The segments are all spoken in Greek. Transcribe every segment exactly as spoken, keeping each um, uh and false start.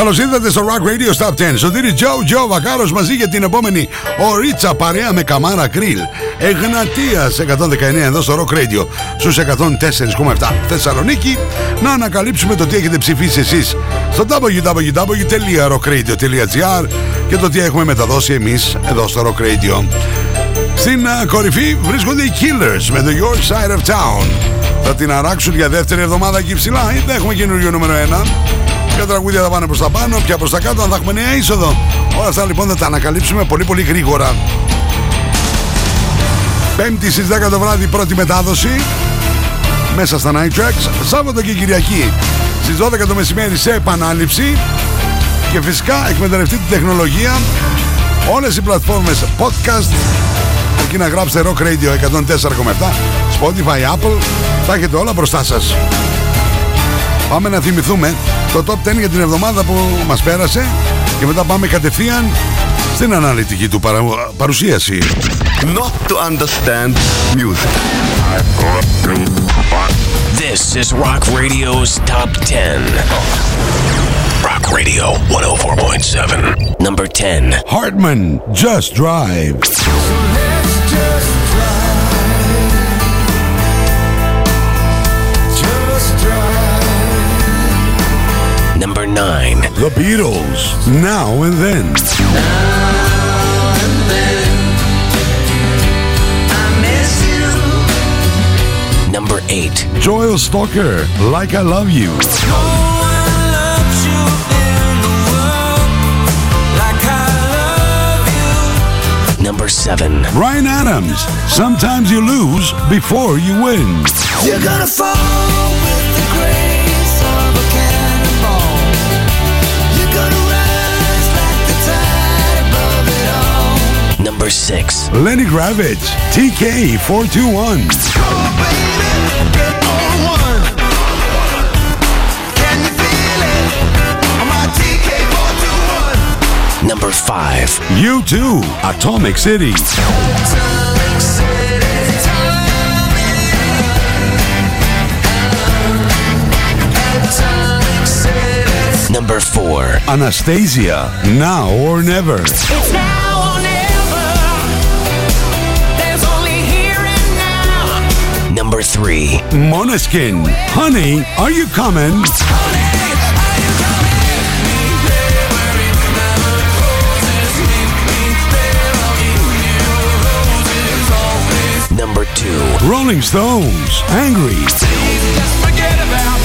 Καλώς ήρθατε στο Rock Radio Top δέκα. Σωτήρης Τζο Τζο Βακάρος μαζί για την επόμενη ωρίτσα παρέα με Καμάρα Γκριλ. Εγνατίας εκατόν δεκαεννιά εδώ στο Rock Radio στους εκατόν τέσσερα κόμμα επτά Θεσσαλονίκη. Να ανακαλύψουμε το τι έχετε ψηφίσει εσείς στο double-u double-u double-u τελεία rock radio τελεία τζι άρ και το τι έχουμε μεταδώσει εμείς εδώ στο Rock Radio. Στην κορυφή βρίσκονται οι Killers με το Your Side of Town. Θα την αράξουν για δεύτερη εβδομάδα εκεί ψηλά. Ή θα έχουμε καινούριο νούμερο ένα. Ποια τραγούδια θα πάνε προς τα πάνω, πια προς τα κάτω, αν θα έχουμε νέα είσοδο. Όλα αυτά λοιπόν θα τα ανακαλύψουμε πολύ πολύ γρήγορα. Πέμπτη στις δέκα το βράδυ πρώτη μετάδοση μέσα στα Night Tracks. Σάββατο και Κυριακή στις δώδεκα το μεσημέρι σε επανάληψη. Και φυσικά εκμεταλλευτεί την τεχνολογία, όλες οι πλατφόρμες podcast. Εκεί να γράψετε Rock Radio εκατόν τέσσερα κόμμα επτά, Spotify, Apple, θα έχετε όλα μπροστά σας. Πάμε να θυμηθούμε το top δέκα για την εβδομάδα που μας πέρασε και μετά πάμε κατευθείαν στην αναλυτική του παρα... παρουσίαση. Not to understand music. This is Rock Radio's Top δέκα. Rock Radio εκατόν τέσσερα κόμμα επτά. Number ten. Hartmann, Just Drive. So let's just drive. Just drive. Number nine. The Beatles, Now and Then. Now and then. I miss you. Number eight. Joe Cocker, Like I Love You. Number seven. Bryan Adams, Sometimes You Lose Before You Win. You're gonna fall with the grace of a cannonball. You're gonna rise like the tide above it all. Number six. Lenny Kravitz, T K four twenty-one. Oh baby, all one. Can you feel it? I'm a T K four twenty-one. Number five. U two, Atomic City. Atomic City. Atomic City. Number four. Anastacia, Now or Never. It's now or never. There's only here and now. Number three. Måneskin, Honey, Are You Coming? Rolling Stones, Angry. Forget about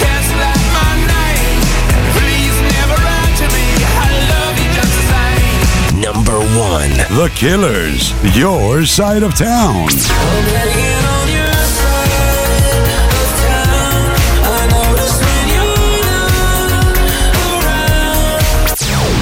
cats like my name. Please never run to me. I love you just the same. Number one. The Killers, Your Side of Town.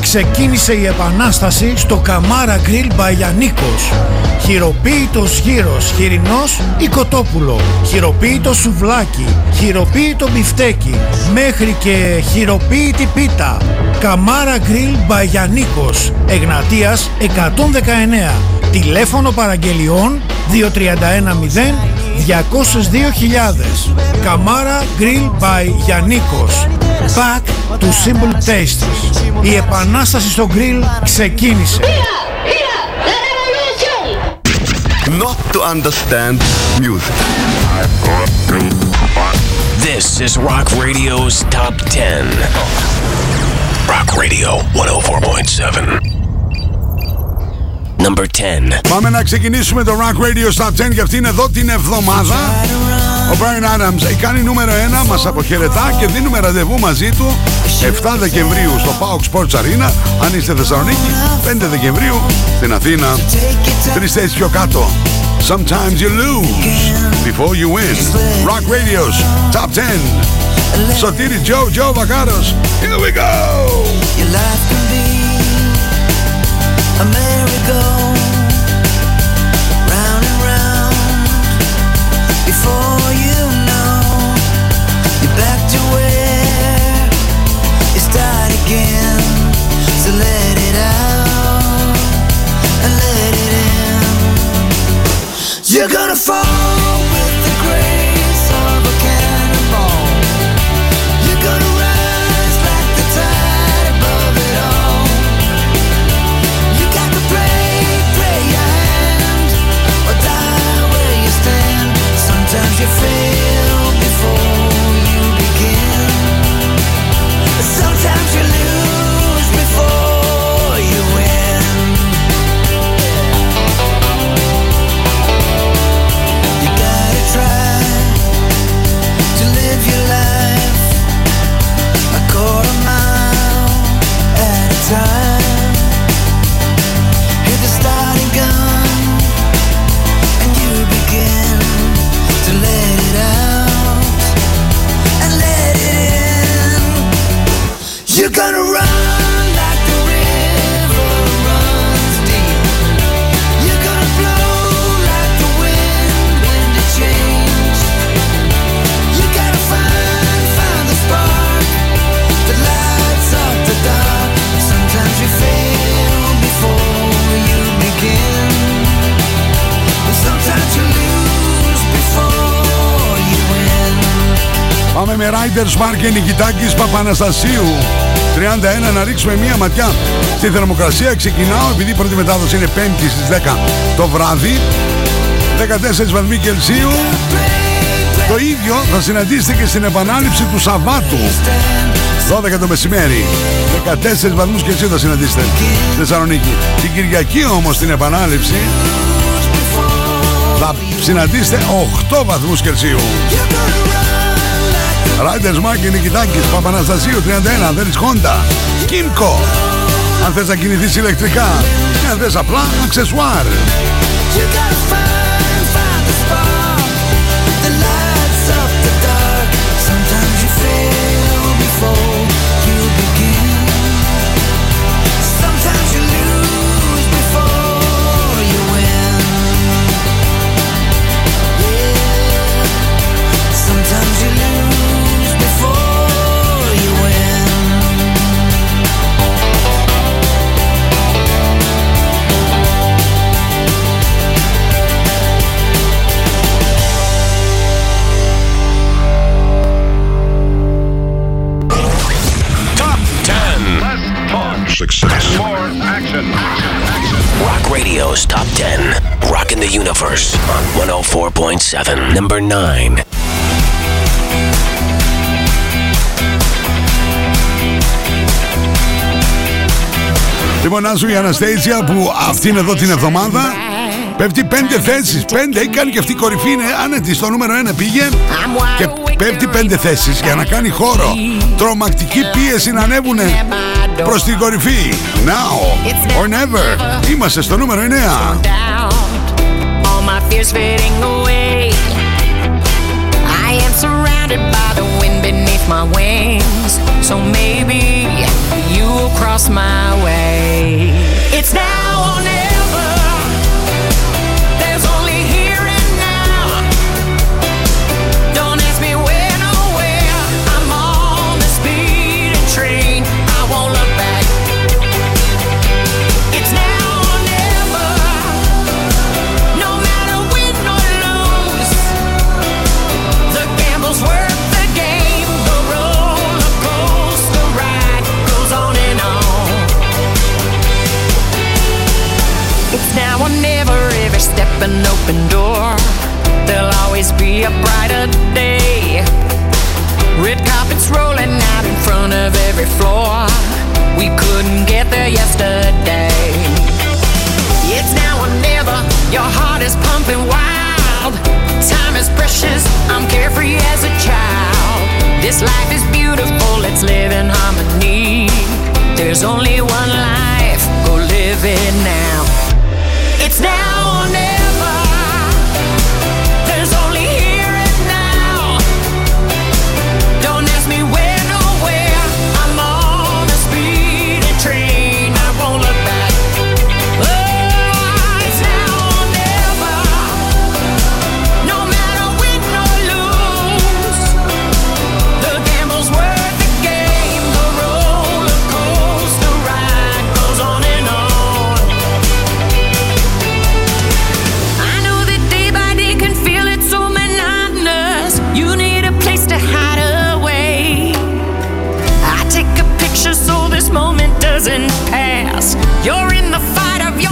Ξεκίνησε η επανάσταση στο Καμάρα Γκριλ Μπαγιανίκος. Χειροποίητος γύρος, χοιρινός ή κοτόπουλο. Χειροποίητο σουβλάκι, χειροποίητο μπιφτέκι, μέχρι και χειροποίητη πίτα. Καμάρα Γκριλ Μπαγιανίκος, Εγνατίας εκατόν δεκαεννιά. Τηλέφωνο παραγγελιών δύο τρία ένα μηδέν δύο μηδέν δύο μηδέν μηδέν. Καμάρα Γκριλ Μπαγιανίκος. Back to Simple Taste. Η επανάσταση στο γκριλ ξεκίνησε. Not to understand music. This is Rock Radio's Top δέκα. Rock Radio εκατόν τέσσερα κόμμα επτά. Number δέκα. Πάμε να ξεκινήσουμε το Rock Radio Top δέκα για αυτήν εδώ την εβδομάδα. Ο Bryan Adams κάνει νούμερο ένα, μας αποχαιρετά και δίνουμε ραντεβού μαζί του εφτά Δεκεμβρίου στο πι έι ο κ Sports Arena. Αν είστε Θεσσαλονίκη, πέντε Δεκεμβρίου στην Αθήνα. Τρεις θέσεις πιο κάτω. Sometimes you lose before you win. Rock Radio's Top δέκα. Σωτήρη Τζο Τζο Βακάρος. Here we go! A merry-go, round and round, before you know, Πάμε με Riders Park και Νικητάκης Παπαναστασίου τριάντα ένα να ρίξουμε μία ματιά στη θερμοκρασία. Ξεκινάω, επειδή η πρώτη μετάδοση είναι πέμπτη στις δέκα το βράδυ, δεκατέσσερις βαθμοί Κελσίου. Το ίδιο θα συναντήσετε και στην επανάληψη του Σαββάτου δώδεκα το μεσημέρι, δεκατέσσερις βαθμούς Κελσίου θα συναντήσετε στη Θεσσαλονίκη. Την Κυριακή όμως την επανάληψη θα συναντήσετε οκτώ βαθμούς Κελσίου. Riders Μάκη Νικητάκης Παπαναστασίου τριάντα ένα, θέλεις Honda, Kimco, αν θες να κινηθείς ηλεκτρικά, αν θες απλά αξεσουάρ. Success. More action. Rock Radio's Top ten. Rocking the Universe on one oh four point seven. Number nine. Λοιπόν, άσου η Anastacia που αυτήν εδώ την εβδομάδα πέφτει πέντε θέσεις. Πέντε, κάνει και αυτή η κορυφή, είναι άνετη. Στο νούμερο ένα πήγε και πέφτει πέντε θέσεις για να κάνει χώρο. Τρομακτική πίεση να ανέβουνε προς την κορυφή. Now or never. Είμαστε στο νούμερο εννέα. An open door, there'll always be a brighter day. Red carpets rolling out in front of every floor. We couldn't get there yesterday. It's now or never, your heart is pumping wild. Time is precious, I'm carefree as a child. This life is beautiful, let's live in harmony. There's only one life, go live it now. It's now or never.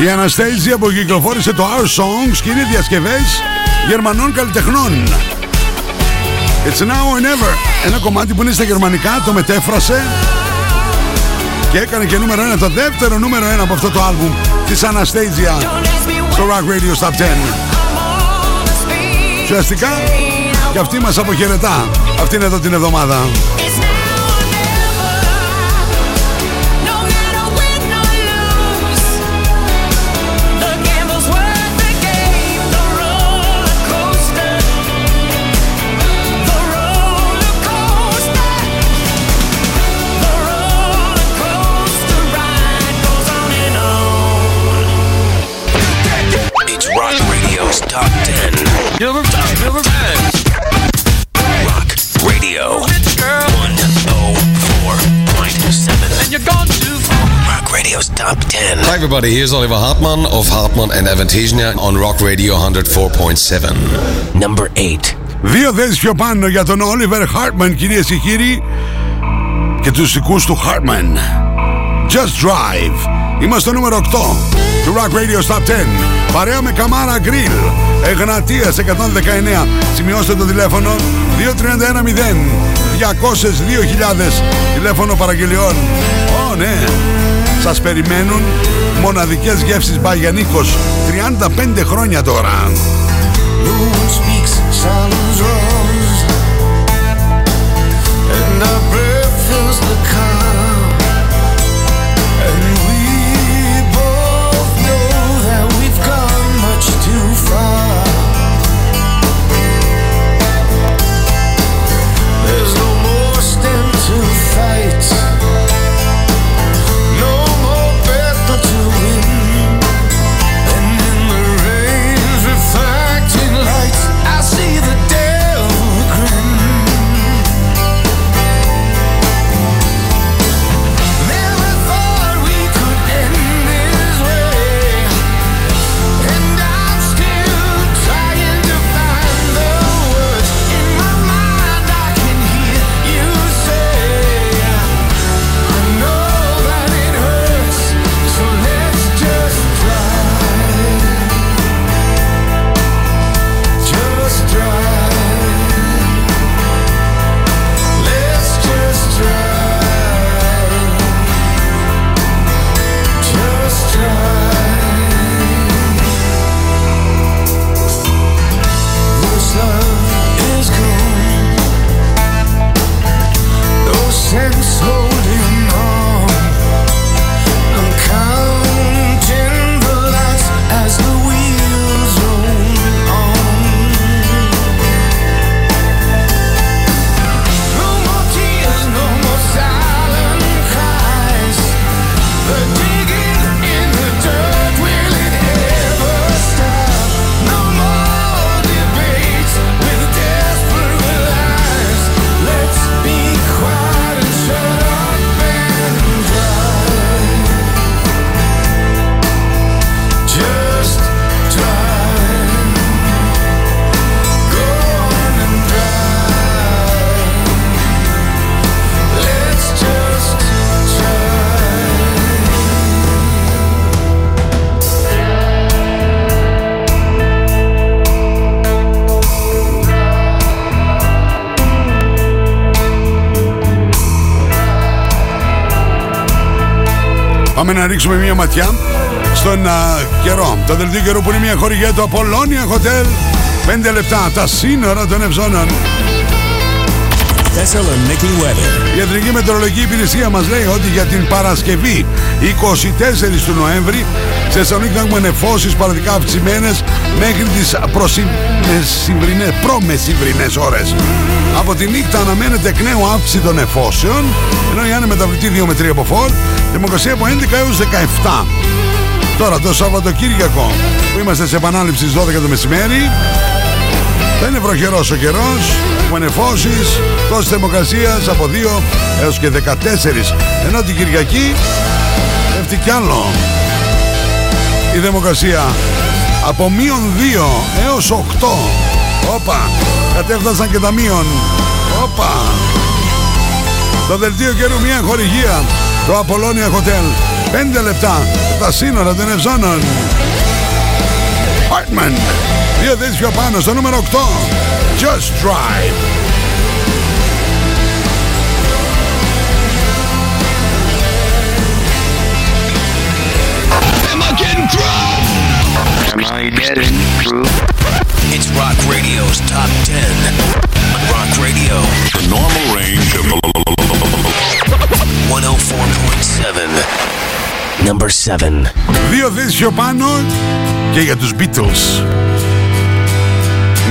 Η Anastasia που κυκλοφόρησε το Our Songs και είναι διασκευές Γερμανών καλλιτεχνών. It's now or never. Ένα κομμάτι που είναι στα γερμανικά, το μετέφρασε και έκανε και νούμερο ένα, το δεύτερο νούμερο ένα από αυτό το άλμπουμ της Anastasia στο Rock Radio Top δέκα. Ουσιαστικά και αυτή μας αποχαιρετά αυτήν εδώ την εβδομάδα. Number ten. Number ten. Rock Radio. one oh four point seven. And you're gone too far. Rock Radio's Top ten. Hi everybody, here's Oliver Hartmann of Hartmann and Aventiznia on Rock Radio one oh four point seven. Number eight. Δύο θέσεις πιο πάνω για τον Oliver Hartmann, κυρίες και κύριοι, και τους δικούς του Hartmann. Just Drive. Είμαστε νούμερο οκτώ του Rock Radio Top δέκα. Παρέα με Καμάρα Γκριλ, Εγνατίας εκατόν δεκαεννέα. Σημειώστε το τηλέφωνο δύο τρία ένα μηδέν διακόσια δύο χιλιάδες. Τηλέφωνο παραγγελιών. Ω oh, ναι, σας περιμένουν μοναδικές γεύσεις Μπαγιανίκος τριάντα πέντε χρόνια τώρα. Να ρίξουμε μια ματιά στον uh, καιρό. Το δελτίο καιρού που είναι μια χορηγία του Απολώνια Hotel. πέντε λεπτά τα σύνορα των ευζώνων. Η Εθνική Μετεωρολογική Υπηρεσία μας λέει ότι για την Παρασκευή εικοστή τέταρτη του Νοέμβρη στη Θεσσαλονίκη θα έχουμε νεφώσεις παραδικά αυξημένες μέχρι τις προμεσημβρινές ώρες. Από τη νύχτα αναμένεται εκ νέου αύξηση των νεφώσεων, ενώ η Άννα μεταβλητή δύο με τρία από φορ, θερμοκρασία από έντεκα έως δεκαεπτά. Τώρα το Σαββατοκύριακο που είμαστε σε επανάληψη στις δώδεκα το μεσημέρι, θα είναι βροχερός ο καιρός, με νεφώσεις, τόσης θερμοκρασίας από δύο έως και δεκατέσσερα, ενώ την Κυριακή πέφτει κι άλλο η θερμοκρασία από μείον δύο έως οκτώ. Όπα, κατέφτασαν και τα μείον. Όπα. Το δελτίο καιρού μια χορηγία, το Απολώνια Hotel. πέντε λεπτά τα σύνορα των ευζώνων. Hartmann, δύο θέσεις πιο πάνω στο νούμερο οκτώ. Just Drive. It's Rock Radio's Top δέκα. Rock Radio. The normal range of εκατόν τέσσερα κόμμα επτά. Number seven. Δύο θέσεις πιο πάνω και για τους Beatles.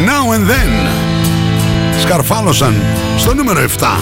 Now and Then. Σκαρφάλωσαν στο νούμερο επτά.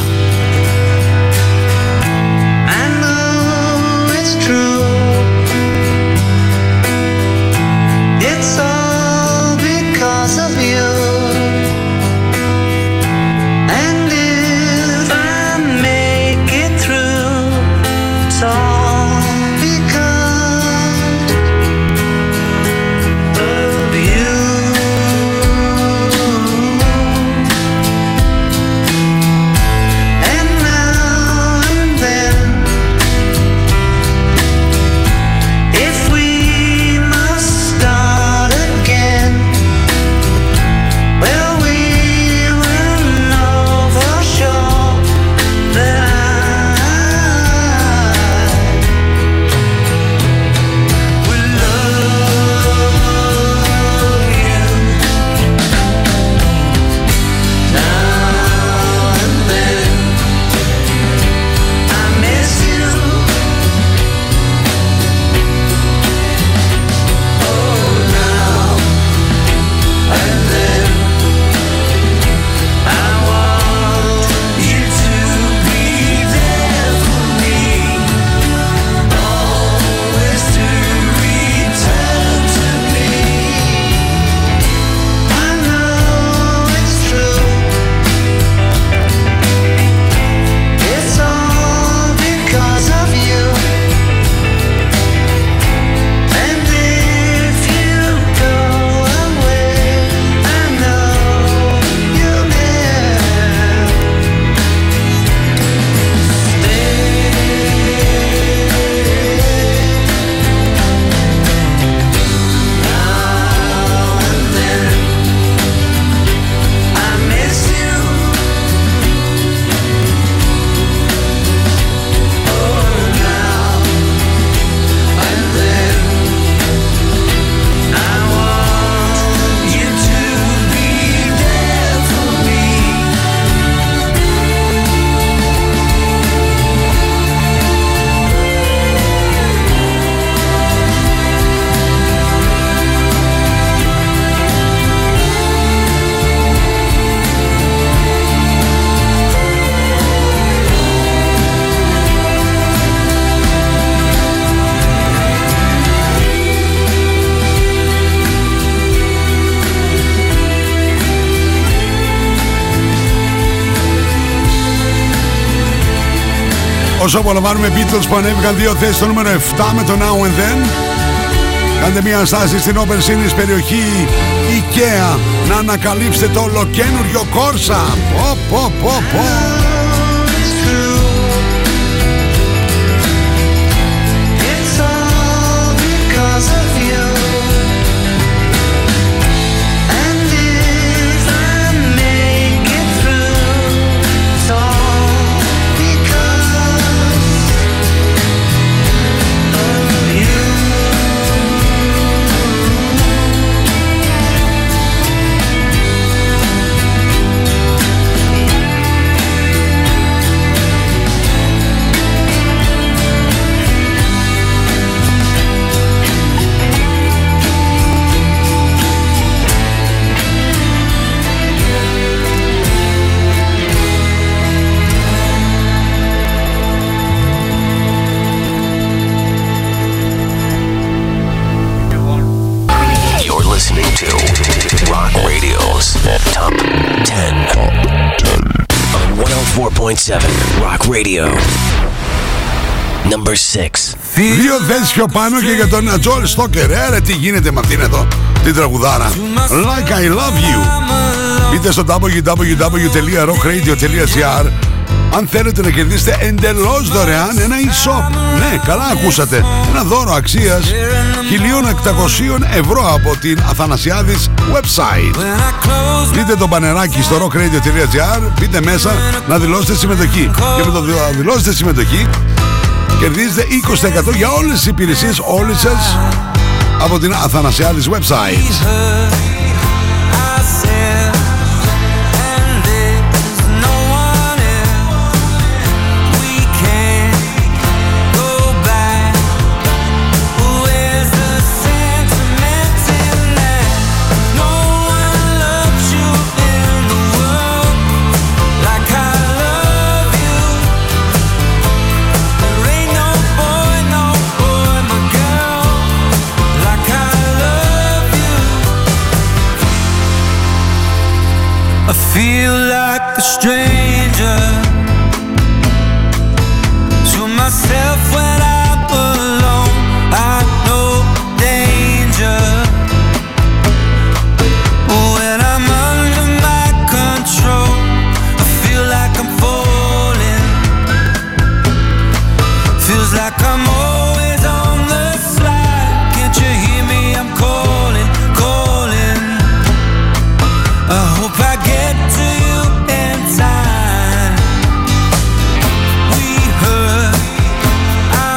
Όσο απολαμβάνουμε Beatles που ανέβηκαν δύο θέσεις στο νούμερο εφτά με το Now and Then, κάντε μια στάση στην Opel City περιοχή IKEA να ανακαλύψετε το ολοκένουργιο Corsa. Πω πω πω πω. Rock Radio number six. Δύο θέσεις πιο πάνω και για τον Τζολ Στόκερ. Έρε τι γίνεται με αυτήν εδώ την τραγουδάρα. Like I Love You. Μπείτε στο double-u double-u double-u τελεία rock radio τελεία gr αν θέλετε να κερδίσετε εντελώς δωρεάν ένα e-shop. Ναι, καλά ακούσατε. Ένα δώρο αξίας χίλια οκτακόσια ευρώ από την Αθανασιάδης website. Δείτε το μπανεράκι στο rock radio τελεία gr, μπείτε μέσα να δηλώσετε συμμετοχή. Και με το να δηλώσετε συμμετοχή κερδίζετε είκοσι τοις εκατό για όλες τις υπηρεσίες, όλες σας, από την Αθανασιάδης website. I feel like a stranger to myself when I'm alone. I know danger, but when I'm under my control, I feel like I'm falling. Feels like I'm always on the slide. Can't you hear me? I'm calling, calling. I hope I get time we hurt. I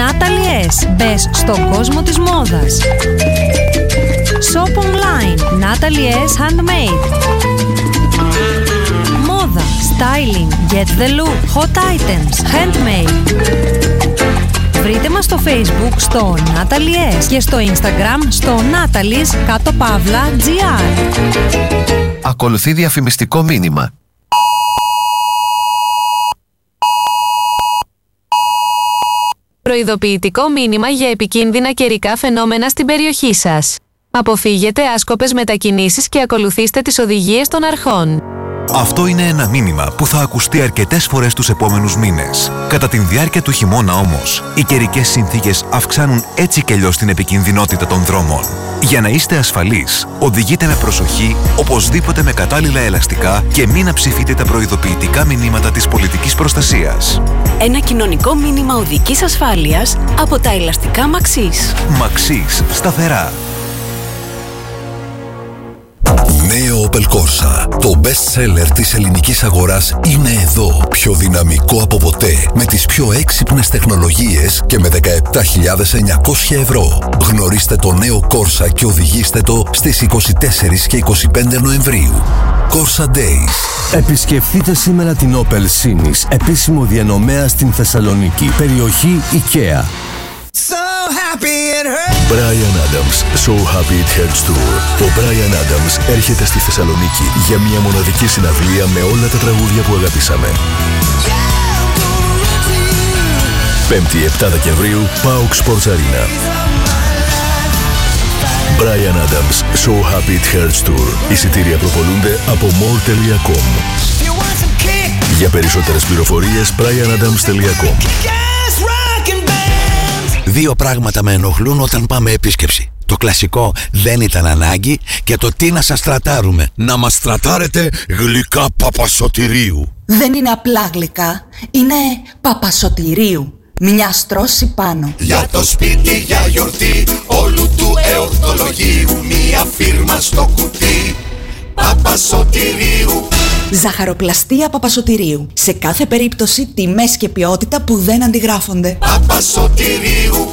Natalie's. Μπες στον κόσμο της μόδας. Shop online. Natalie's Handmade. Μόδα, styling, get the look, hot items, handmade. Βρείτε μας στο Facebook στο Natalie's και στο Instagram στο Natalie's κάτω παύλα τζι αρ. Ακολουθεί διαφημιστικό μήνυμα. Προειδοποιητικό μήνυμα για επικίνδυνα καιρικά φαινόμενα στην περιοχή σας. Αποφύγετε άσκοπες μετακινήσεις και ακολουθήστε τις οδηγίες των αρχών. Αυτό είναι ένα μήνυμα που θα ακουστεί αρκετές φορές τους επόμενους μήνες. Κατά τη διάρκεια του χειμώνα όμως, οι καιρικές συνθήκες αυξάνουν έτσι κι αλλιώς την επικινδυνότητα των δρόμων. Για να είστε ασφαλείς, οδηγείτε με προσοχή, οπωσδήποτε με κατάλληλα ελαστικά και μην αψηφείτε τα προειδοποιητικά μηνύματα της πολιτικής προστασίας. Ένα κοινωνικό μήνυμα οδικής ασφάλειας από τα ελαστικά Maxis. Maxis, σταθερά. Νέο Opel Corsa, το best seller της ελληνικής αγοράς, είναι εδώ. Πιο δυναμικό από ποτέ, με τις πιο έξυπνες τεχνολογίες και με δεκαεπτά χιλιάδες εννιακόσια ευρώ. Γνωρίστε το νέο Corsa και οδηγήστε το στις είκοσι τέσσερις και είκοσι πέντε Νοεμβρίου. Corsa Days. Επισκεφτείτε σήμερα την Opel Sinis, επίσημο διανομέα στην Θεσσαλονίκη, περιοχή IKEA. So happy it hurts. Bryan Adams, So Happy It Hurts Tour. Ο Bryan Adams έρχεται στη Θεσσαλονίκη για μια μοναδική συναυλία με όλα τα τραγούδια που αγαπήσαμε. πέμπτη επτά Δεκεμβρίου, πι έι ο κ Sports Arena. Bryan Adams, So Happy It Hurts Tour. Εισιτήρια προπολούνται από more τελεία com. Για περισσότερες πληροφορίες, bryan adams τελεία com. Δύο πράγματα με ενοχλούν όταν πάμε επίσκεψη. Το κλασικό δεν ήταν ανάγκη και το τι να σας στρατάρουμε. Να μας στρατάρετε γλυκά Παπασωτηρίου. Δεν είναι απλά γλυκά, είναι Παπασωτηρίου. Μια στρώση πάνω. Για το σπίτι, για γιορτή, όλου του εορτολογίου, μια φίρμα στο κουτί Παπασωτηρίου. Ζαχαροπλαστεία Παπασωτηρίου. Σε κάθε περίπτωση τιμές και ποιότητα που δεν αντιγράφονται. Παπασωτηρίου.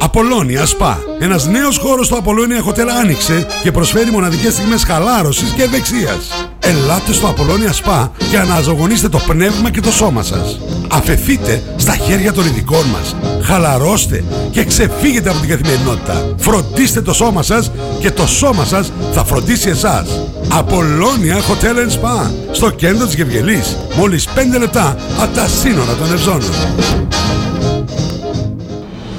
Απολώνια Σπα. Ένας νέος χώρος στο Απολώνια Hotel άνοιξε και προσφέρει μοναδικές στιγμές χαλάρωσης και ευεξίας. Ελάτε στο Απολώνια Σπα και αναζωογονήστε το πνεύμα και το σώμα σας. Αφεθείτε στα χέρια των ειδικών μας. Χαλαρώστε και ξεφύγετε από την καθημερινότητα. Φροντίστε το σώμα σας και το σώμα σας θα φροντίσει εσάς. Απολώνια Hotel and Spa. Στο κέντρο της Γευγελής. Μόλις πέντε λεπτά από τα σύνορα των Ευζώνων.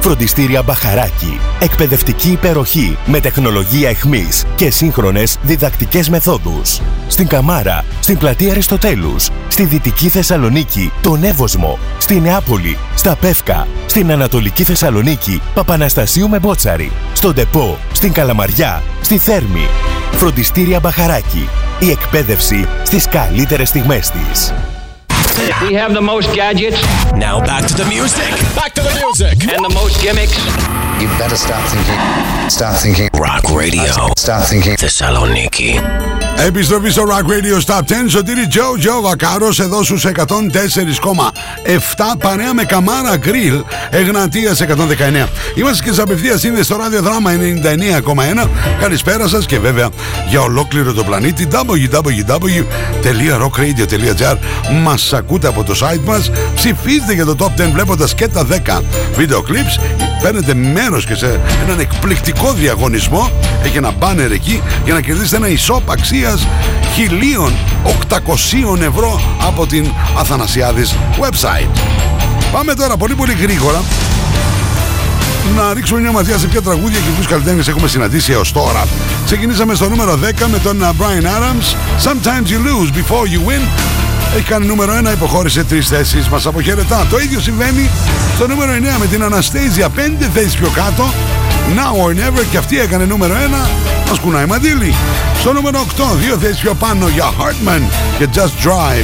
Φροντιστήρια Μπαχαράκη. Εκπαιδευτική υπεροχή με τεχνολογία εχμής και σύγχρονες διδακτικές μεθόδους. Στην Καμάρα, στην πλατεία Αριστοτέλους, στη Δυτική Θεσσαλονίκη, τον Εύωσμο, στη Νεάπολη, στα Πεύκα, στην Ανατολική Θεσσαλονίκη, Παπαναστασίου με Μπότσαρη, στον Τεπό, στην Καλαμαριά, στη Θέρμη. Φροντιστήρια Μπαχαράκη. Η εκπαίδευση στις καλύτερες στιγμές της. We have the most gadgets. Now back to the music. Back to the music. And the most gimmicks. You better start thinking. Start thinking. Rock Radio. Start thinking. Θεσσαλονίκη. Επιστροφή στο Rock Radio Stop δέκα. Σωτήρη Τζο Τζο Βακάρος εδώ στους εκατόν τέσσερα κόμμα επτά, παρέα με Καμάρα Γκριλ, Εγνατίας εκατόν δεκαεννέα. Είμαστε και σε απευθεία σύνδεση στο ραδιοδράμα ενενήντα εννέα κόμμα ένα. Καλησπέρα σας και βέβαια για ολόκληρο το πλανήτη double-u double-u double-u τελεία rock radio τελεία gr. Μας ακούτε από το site μας. Ψηφίστε για το top δέκα βλέποντας και τα δέκα βίντεο κλιπς. Παίρνετε μέρος και σε έναν εκπληκτικό διαγωνισμό. Έχει ένα μπάνερ εκεί για να κερδίσετε ένα ισόπ αξίας χίλια οκτακόσια ευρώ από την Αθανασιάδης website. Πάμε τώρα πολύ πολύ γρήγορα να ρίξουμε μια ματιά σε ποια τραγούδια και ποιους καλλιτέχνες έχουμε συναντήσει έως τώρα. Ξεκινήσαμε στο νούμερο δέκα με τον Bryan Adams, Sometimes You Lose Before You Win. Έχει κάνει νούμερο ένα, υποχώρησε τρεις θέσεις, μας αποχαιρετά. Το ίδιο συμβαίνει στο νούμερο εννέα με την Anastacia, πέντε θέσεις πιο κάτω. Now or Never, και αυτή έκανε νούμερο ένα. μας κουνάει μαντήλι. Στο νούμερο οκτώ, δύο θέσεις πιο πάνω για Hartmann και Just Drive.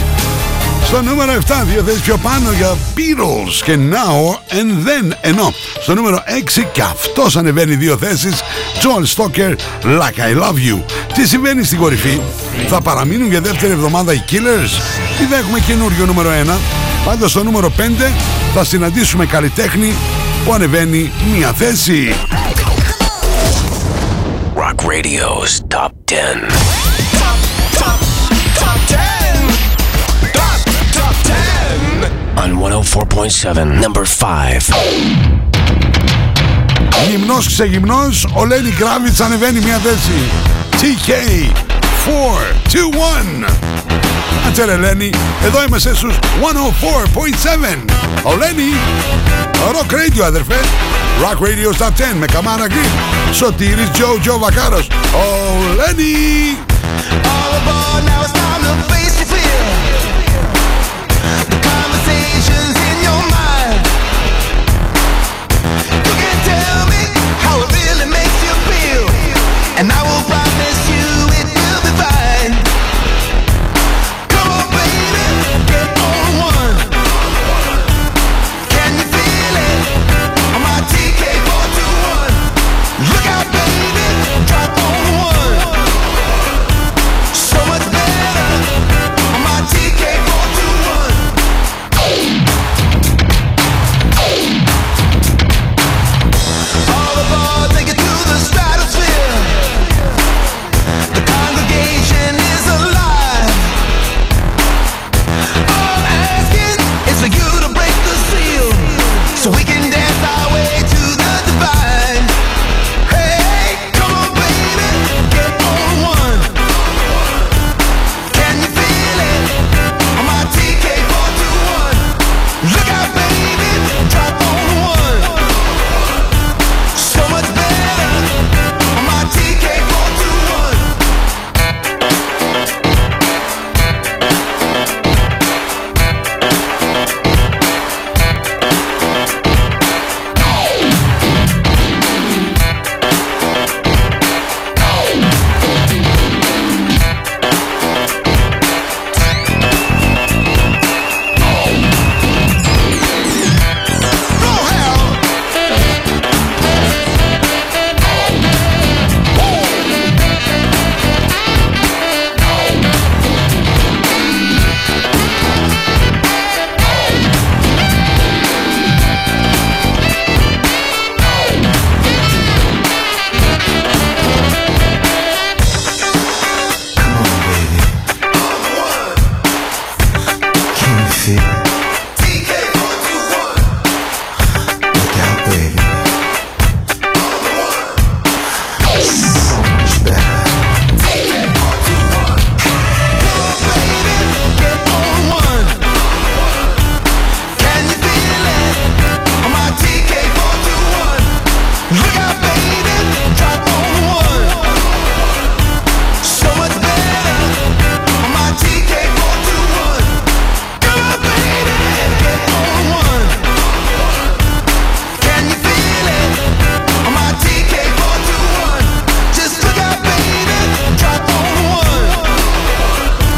Στο νούμερο επτά, δύο θέσεις πιο πάνω για Beatles και Now and Then. Ενώ στο νούμερο έξι, και αυτός ανεβαίνει δύο θέσεις, Joe Cocker, Like I Love You. Τι συμβαίνει στην κορυφή? Θα παραμείνουν για δεύτερη εβδομάδα οι Killers ή θα έχουμε καινούριο νούμερο ένα? Πάντως στο νούμερο πέντε θα συναντήσουμε καλλιτέχνη που ανεβαίνει μία θέση. Rock Radio's Top δέκα. On εκατόν τέσσερα κόμμα επτά, number πέντε. Γυμνός ξεγυμνός, ο Lenny Kravitz ανεβαίνει μια θέση. τι κέι τέσσερα είκοσι ένα. Άντε ρε Lenny, εδώ είμαστε στους εκατόν τέσσερα κόμμα επτά. Ο Lenny, Rock Radio αδερφέ. Rock Radio Top δέκα με Καμάρα Γκριλ, Σωτήρης Τζο Τζο Βακάρος, ο Lenny.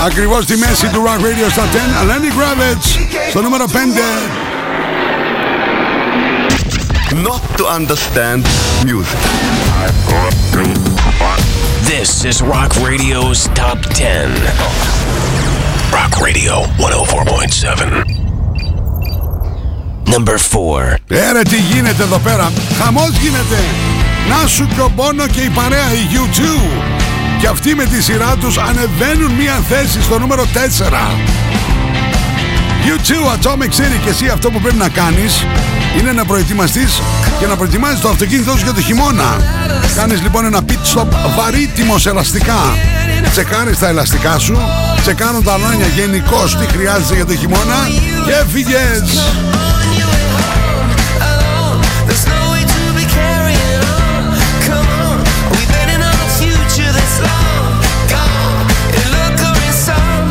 Ακριβώς στη μέση του Rock Radio στα δέκα, Lenny Kravitz στο νούμερο πέντε. Not to understand music. This is Rock Radio's Top δέκα. Rock Radio εκατόν τέσσερα κόμμα επτά. Number τέσσερα. Έρε τι γίνεται εδώ πέρα. Χαμός γίνεται. Να σου και ο Μπόνο και η παρέα η γιου τού. Και αυτοί με τη σειρά τους ανεβαίνουν μία θέση στο νούμερο τέσσερα. γιου τού, Atomic City. Και εσύ αυτό που πρέπει να κάνεις είναι να προετοιμαστείς και να προετοιμάζεις το αυτοκίνητό σου για το χειμώνα. Κάνεις λοιπόν ένα pit stop βαρύτιμο σε ελαστικά. Τσεκάρεις τα ελαστικά σου, τσεκάρουν τα αλάνια γενικώς τι χρειάζεσαι για το χειμώνα και έφυγες. Time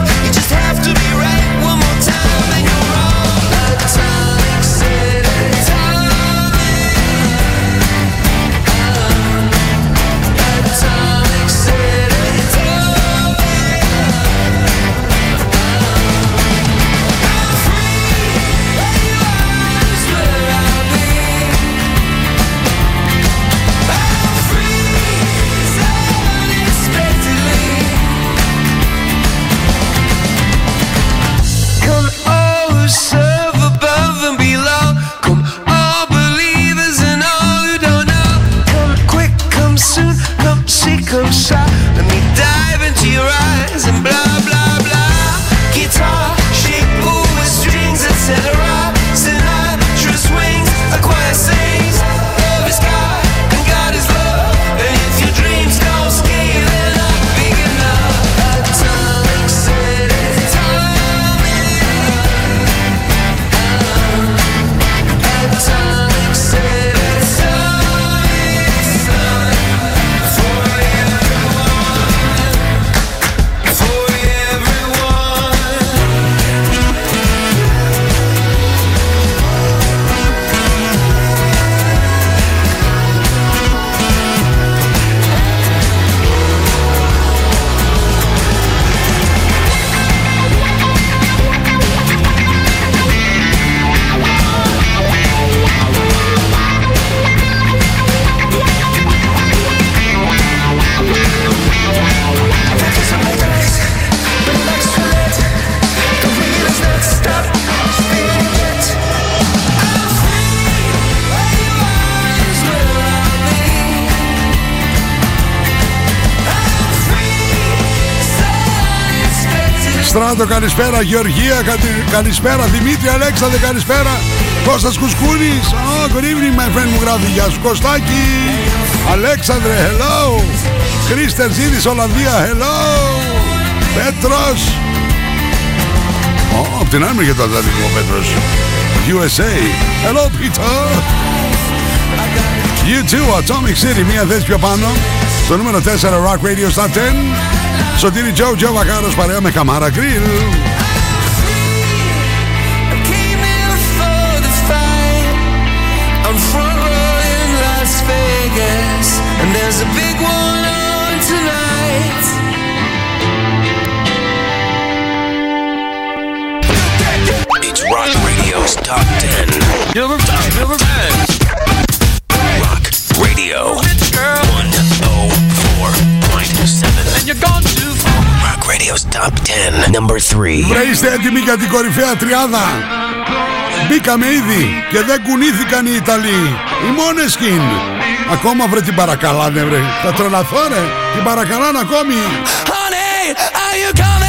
Στράτο, καλησπέρα. Γεωργία, καλησπέρα. Δημήτρη, Αλέξανδρε, καλησπέρα. Κώστας Κουσκούνης. Oh, good evening, my friend, μου γράφει. Γεια σου, Κωστάκη. Αλέξανδρε, hello. Κρίστερ Ζήδης, Ολλανδία, hello. Πέτρος. Oh, απ' την άλλη για το Ατλαντικό, Πέτρος. γιου ες έι. Hello, Peter. γιου τού, Atomic City, μία θέση πιο πάνω. Το νούμερο τέσσερα, Rock Radio στα δέκα. Σωτήρη Τζο Τζο Βακάρος παρέα με Καμάρα Γκριλ. It's Rock Radio's Top δέκα. Number five, number five. Rock Radio. Rock Radio's Top δέκα, number three. Ρε, είστε έτοιμοι για την κορυφαία τριάδα? Μπήκαμε ήδη και δεν κουνήθηκαν οι Ιταλοί. Οι Måneskin. Ακόμα βρε την παρακαλάνε, βρε. Θα τρελαθώ, ρε. Την παρακαλάνε ακόμη. Honey, are you coming?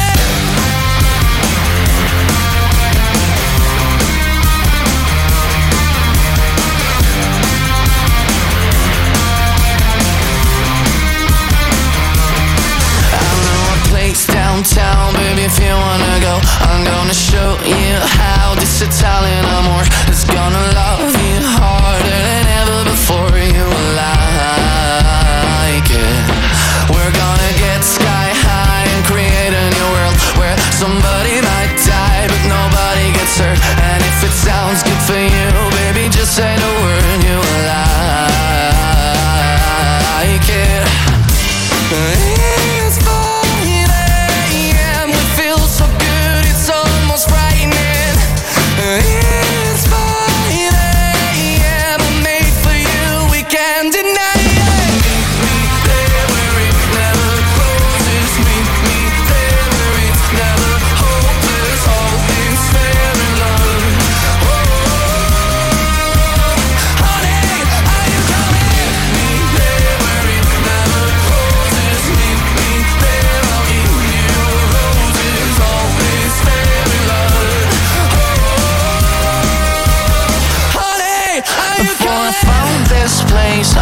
Downtown, baby, if you wanna go, I'm gonna show you how this Italian amor is gonna love you harder than ever before. You like it? We're gonna get sky high and create a new world where somebody might die but nobody gets hurt. And if it sounds good for you, baby, just say the word. You like it?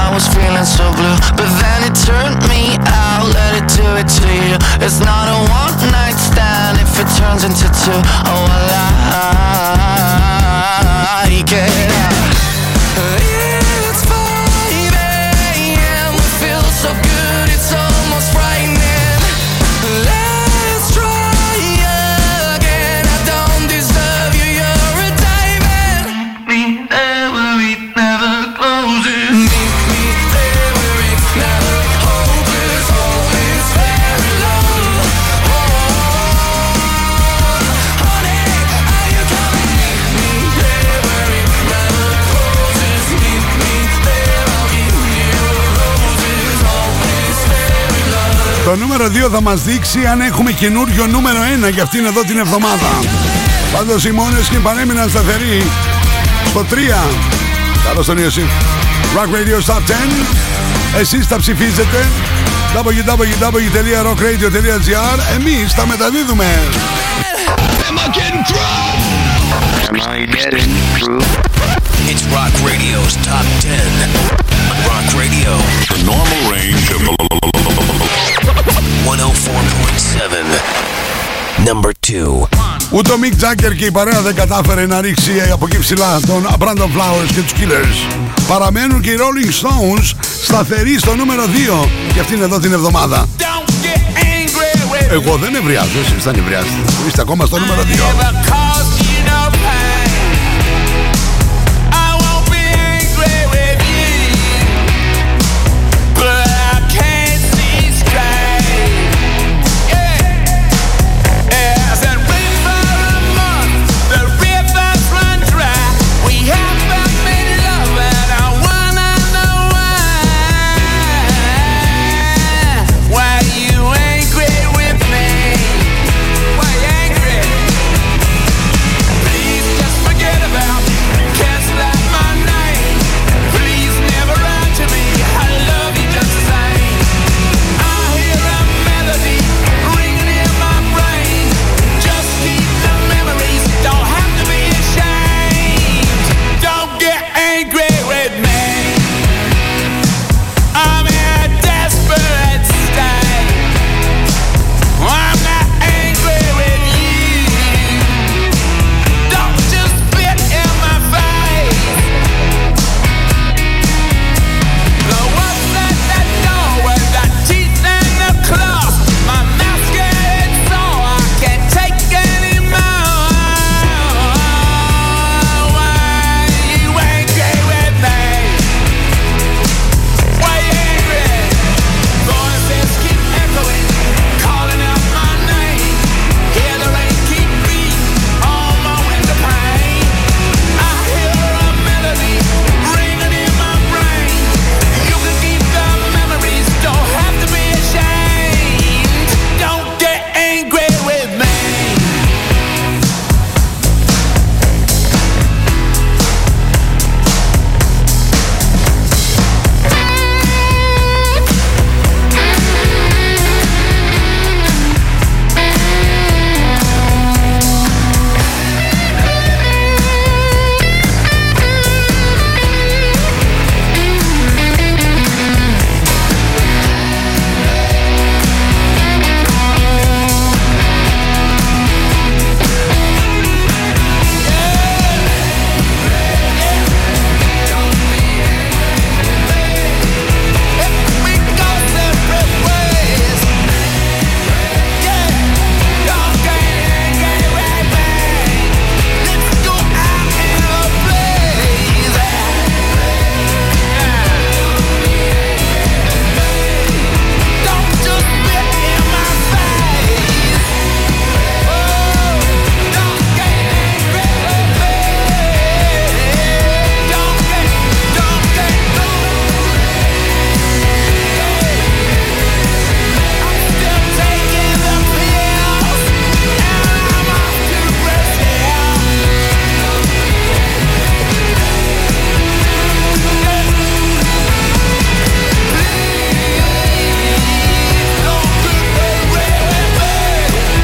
I was feeling so blue, but then it turned me out. Let it do it to you. It's not a one night stand if it turns into two. Oh, I like it. It's five a.m. We feel so good, it's almost frightening. Let's try again. I don't deserve you, you're a diamond. Meet me there where it never closes. Το νούμερο δύο θα μας δείξει αν έχουμε καινούριο νούμερο ένα για αυτήν εδώ την εβδομάδα. Πάντως οι Måneskin παρέμειναν σταθεροί στο τρία. Καλώς τον Ιωσήφ. Rock Radio Top δέκα. Εσείς τα ψηφίζετε. double-u double-u double-u τελεία rock radio τελεία gr. Εμείς τα μεταδίδουμε. Am I getting through? Am I getting through? It's Rock Radio's Top δέκα. Rock Radio. The normal range of... εκατόν τέσσερα κόμμα επτά. Number two. Ούτε ο Mick Jagger και η παρέα δεν κατάφερε να ρίξει από εκεί ψηλά τον Brandon Flowers και τους Killers. Παραμένουν και οι Rolling Stones σταθεροί στο νούμερο δύο και αυτήν εδώ την εβδομάδα. Εγώ δεν ευριάζω, εσείς δεν ευριάζετε. Είστε ακόμα στο νούμερο δύο.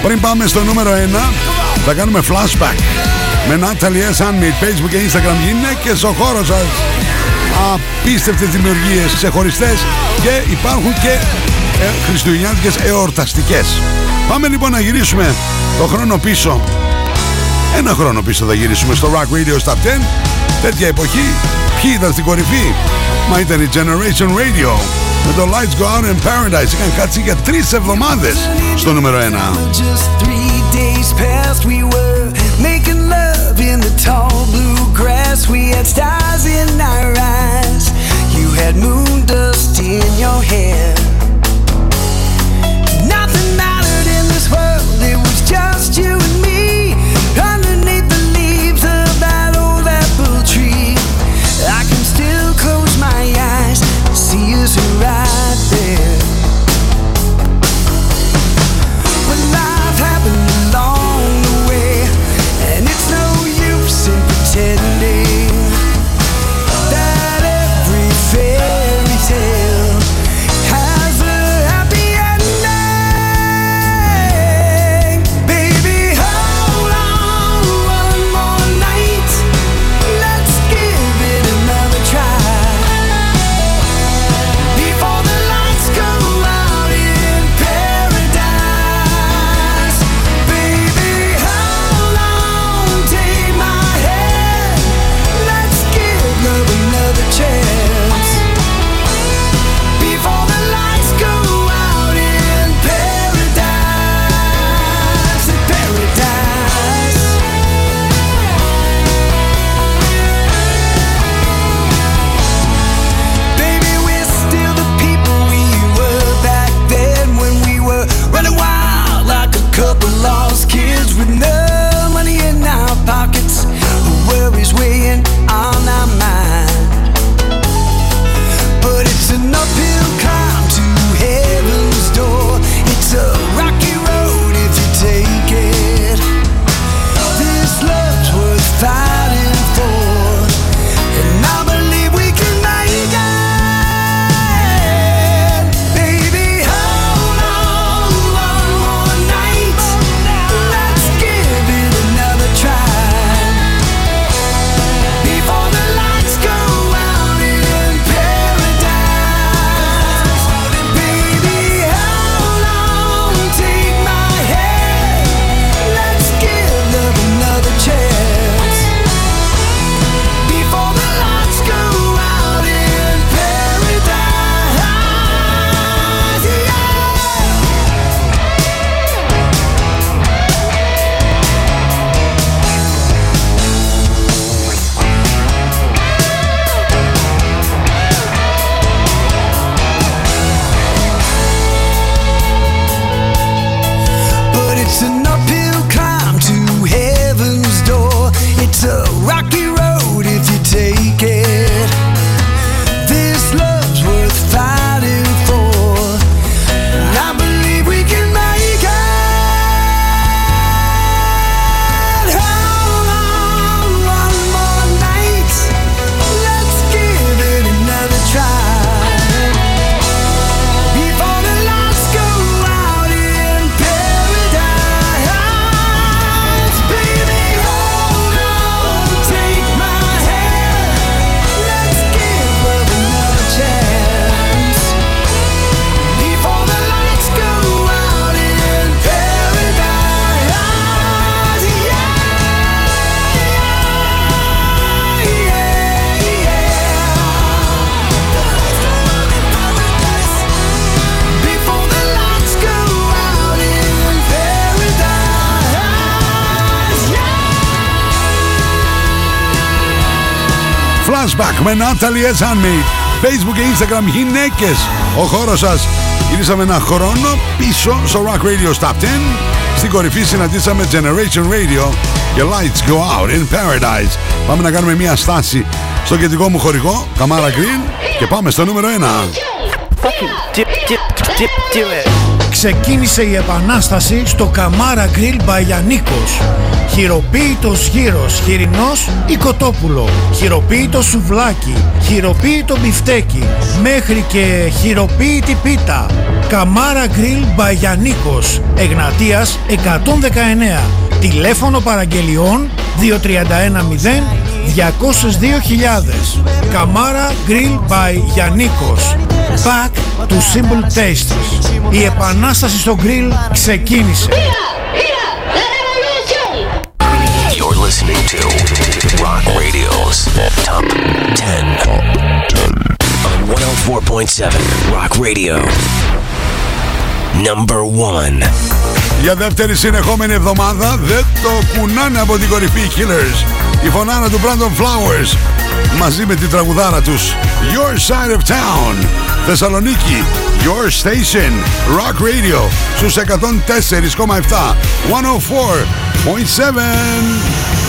Πριν πάμε στο νούμερο ένα, θα κάνουμε flashback με Natalie's αν με Facebook και Instagram είναι και στο χώρο σας. Απίστευτες δημιουργίες, ξεχωριστές, και υπάρχουν και ε, χριστουγεννιάτικες εορταστικές. Πάμε λοιπόν να γυρίσουμε το χρόνο πίσω. Ένα χρόνο πίσω θα γυρίσουμε στο Rock Radio Top δέκα. Τέτοια εποχή, ποιοι ήταν στην κορυφή? Μα ήταν η Generation Radio με το Lights Go Out in Paradise. Είχαν κάτσει για τρεις εβδομάδες στο νούμερο ένα. Με Natalie's Handmade, Facebook και Instagram γυναίκες, ο χώρος σας. Γυρίσαμε ένα χρόνο πίσω στο Rock Radio Top δέκα. Στην κορυφή συναντήσαμε Generation Radio και Lights Go Out in Paradise. Πάμε να κάνουμε μια στάση στο κεντρικό μου χορηγό, Καμάρα Γκριλ, και πάμε στο νούμερο ένα. ξεκίνησε η επανάσταση στο Καμάρα Γκριλ Μπαγιανίκος. Χειροποίητος γύρος, χοιρινός ή κοτόπουλο, χειροποίητο σουβλάκι, χειροποίητο μπιφτέκι, μέχρι και χειροποίητη πίτα. Καμάρα Γκριλ Μπαγιανίκος, Εγνατίας εκατόν δεκαεννέα. Τηλέφωνο παραγγελιών δύο τρία ένα μηδέν δύο μηδέν δύο μηδέν μηδέν. Καμάρα Γκριλ Μπαγιανίκος. Back to simple tastes. Η επανάσταση στο γκριλ ξεκίνησε. You're listening to Rock Radio's Top δέκα on εκατόν τέσσερα κόμμα επτά Rock Radio Number ένα. Για δεύτερη συνεχόμενη εβδομάδα δεν το κουνάνε από την κορυφή οι Killers. Η φωνάρα του Brandon Flowers μαζί με την τραγουδάρα τους Your Side of Town. Θεσσαλονίκη, Your Station, Rock Radio, στους εκατόν τέσσερα κόμμα επτά, εκατόν τέσσερα κόμμα επτά.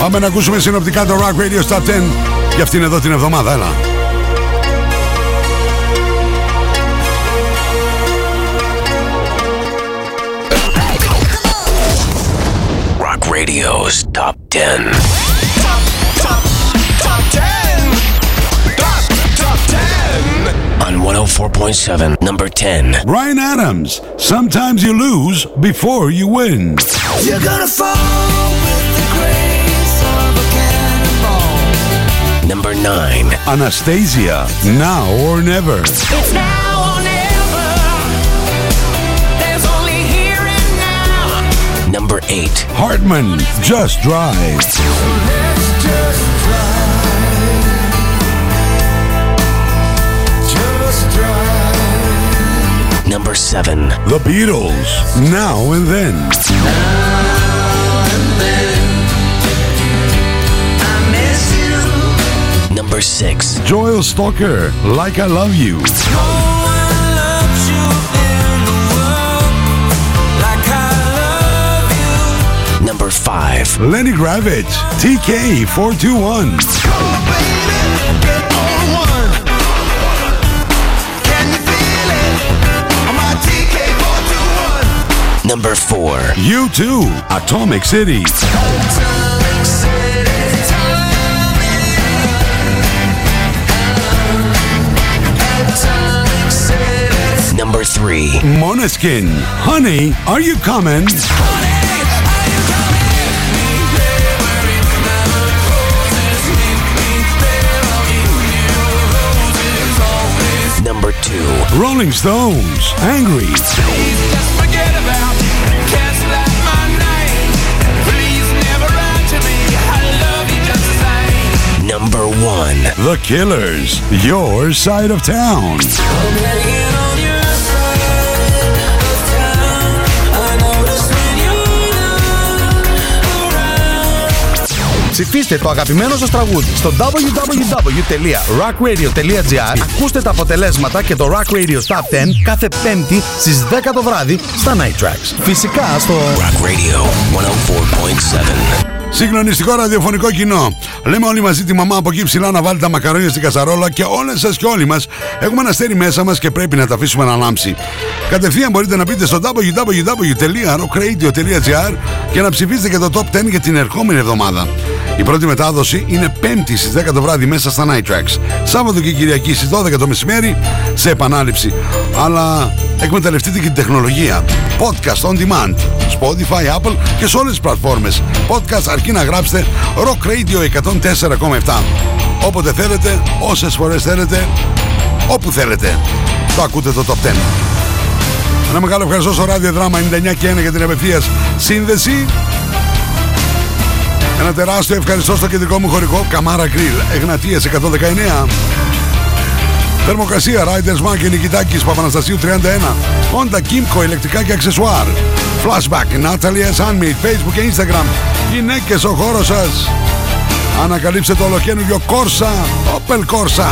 Πάμε να ακούσουμε συνοπτικά το Rock Radio Top δέκα για αυτήν εδώ την εβδομάδα, έλα. Rock Radio's Top δέκα. On εκατόν τέσσερα κόμμα επτά, number δέκα. Ryan Adams, Sometimes You Lose Before You Win. You're gonna fall with the grain. Number nine. Anastacia, Now or Never. It's now or never. There's only here and now. Number eight. Hartmann, Just Drive. So let's just drive. Just drive. Number seven. The Beatles, Now and Then. Now and then. Number six. Joe Cocker, Like I Love You. No one loves you in the world like I love you. Number five. Lenny Kravitz, τι κέι φορ είκοσι ένα. Oh, baby, get on one. Can you be Number four. U two, Atomic City. Atomic City. Number three. Måneskin, Honey, Are You Coming? Number two. Rolling Stones, Angry. Number one. The Killers, Your Side of Town. Ψηφίστε το αγαπημένο σας τραγούδι στο double-u double-u double-u τελεία rock radio τελεία gr. Ακούστε τα αποτελέσματα και το Rock Radio Top δέκα κάθε Πέμπτη στις δέκα το βράδυ στα Night Tracks. Φυσικά στο Rock Radio εκατόν τέσσερα κόμμα επτά. Συγκλονιστικό ραδιοφωνικό κοινό. Λέμε όλοι μαζί τη μαμά από εκεί ψηλά να βάλει τα μακαρόνια στην κασαρόλα και όλες σας και όλοι μας έχουμε ένα αστέρι μέσα μας και πρέπει να τα αφήσουμε να λάμψει. Κατευθείαν μπορείτε να μπείτε στο double-u double-u double-u τελεία rock radio τελεία gr και να ψηφίσετε και το Top δέκα για την ερχόμενη εβδομάδα. Η πρώτη μετάδοση είναι Πέμπτη στις δέκα το βράδυ μέσα στα Night Tracks. Σάββατο και Κυριακή στις δώδεκα το μεσημέρι σε επανάληψη. Αλλά εκμεταλλευτείτε και την τεχνολογία. Podcast on demand. Spotify, Apple και σε όλες τις πλατφόρμες. Podcast αρκεί να γράψετε Rock Radio εκατόν τέσσερα κόμμα επτά. Όποτε θέλετε, όσες φορές θέλετε, όπου θέλετε. Το ακούτε το Top δέκα. Ένα μεγάλο ευχαριστώ στο Ράδιο Δράμα ενενήντα εννιά και ένα για την απευθείας σύνδεση. Ένα τεράστιο ευχαριστώ στο κεντρικό μου χωρικό Καμάρα Γκριλ, Εγνατίας εκατόν δεκαεννιά. Θερμοκρασία Riders Mark και Νικητάκης Παπαναστασίου τριάντα ένα. Honda Kimco, ηλεκτρικά και αξεσουάρ. Flashback, Natalie's Handmade, Facebook και Instagram. Γυναίκες στο χώρο σας. Ανακαλύψτε το ολοκαίνουργιο Corsa, Opel Corsa,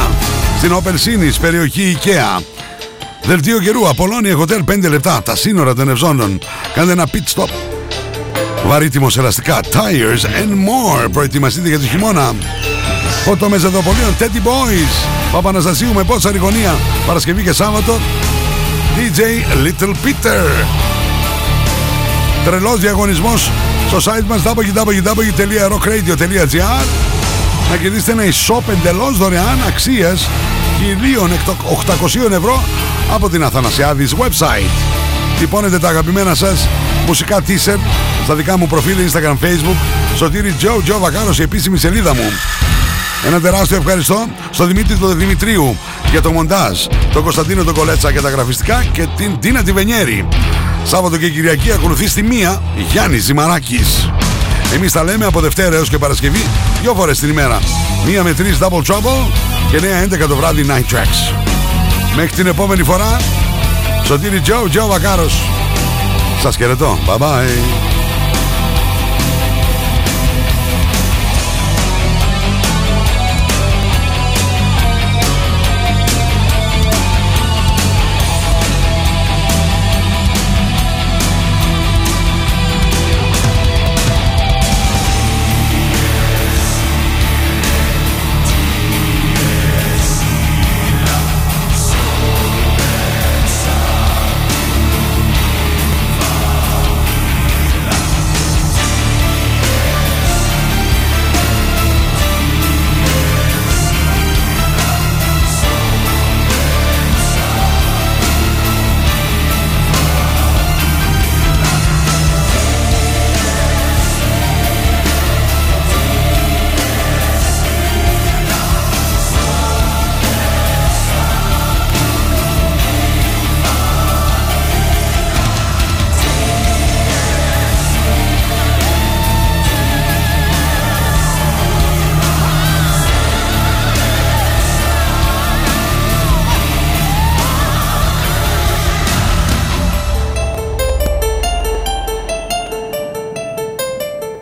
στην Opel Sinis, περιοχή IKEA. Δελτίο καιρού, Απολώνια Hotel πέντε λεπτά, τα σύνορα των Ευζώνων. Κάντε ένα pit stop. Βαρύτιμος ελαστικά, Tires and More. Προετοιμαστείτε για το χειμώνα. Φωτο Μεζεδοπολίων, Teddy Boys. Παπαναστασίου με πότσαρη γωνία. Παρασκευή και Σάββατο. ντι τζέι Little Peter. Τρελός διαγωνισμός στο site μας double-u double-u double-u τελεία rock radio τελεία gr. Να κερδίσετε ένα e-shop εντελώς δωρεάν αξίας χίλια οκτακόσια ευρώ από την Αθανασιάδης website. Τυπώνετε τα αγαπημένα σας μουσικά t-shirt στα δικά μου προφίλ Instagram, Facebook, Σωτήρη Τζο Τζο Βακάρος, η επίσημη σελίδα μου. Ένα τεράστιο ευχαριστώ στον Δημήτρη τον Δημητρίου για το μοντάζ, τον Κωνσταντίνο τον Κολέτσα για τα γραφιστικά και την Τίνα τη Βενιέρη. Σάββατο και Κυριακή ακολουθεί στη μία Γιάννης Ζημαράκης. Εμείς τα λέμε από Δευτέρα έως και Παρασκευή δύο φορές την ημέρα. Μία με τρεις Double Trouble και εννιά με έντεκα το βράδυ Night Tracks. Μέχρι την επόμενη φορά, Σωτήρη Τζο Τζο Βακάρος. Σας χαιρετώ. Bye bye.